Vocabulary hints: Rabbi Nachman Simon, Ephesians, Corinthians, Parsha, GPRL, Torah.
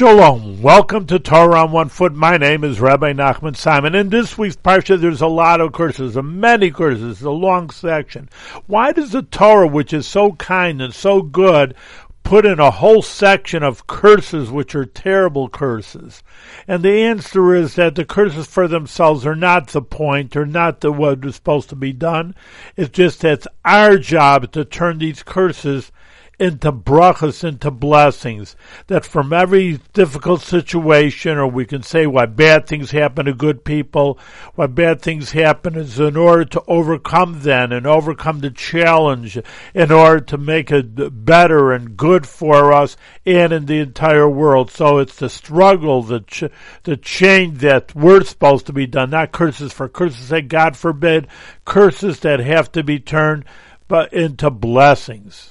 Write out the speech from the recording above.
Shalom. Welcome to Torah on One Foot. My name is Rabbi Nachman Simon. In this week's Parsha, there's a lot of curses, many curses, it's a long section. Why does the Torah, which is so kind and so good, put in a whole section of curses which are terrible curses? And the answer is that the curses for themselves are not the point, or not the what is supposed to be done. It's just that it's our job to turn these curses into brachas, into blessings, that from every difficult situation, or we can say why bad things happen to good people, why bad things happen is in order to overcome them and overcome the challenge, in order to make it better and good for us and in the entire world. So it's the struggle, the change that we're supposed to be done, not curses for curses sake, God forbid, curses that have to be turned but into blessings.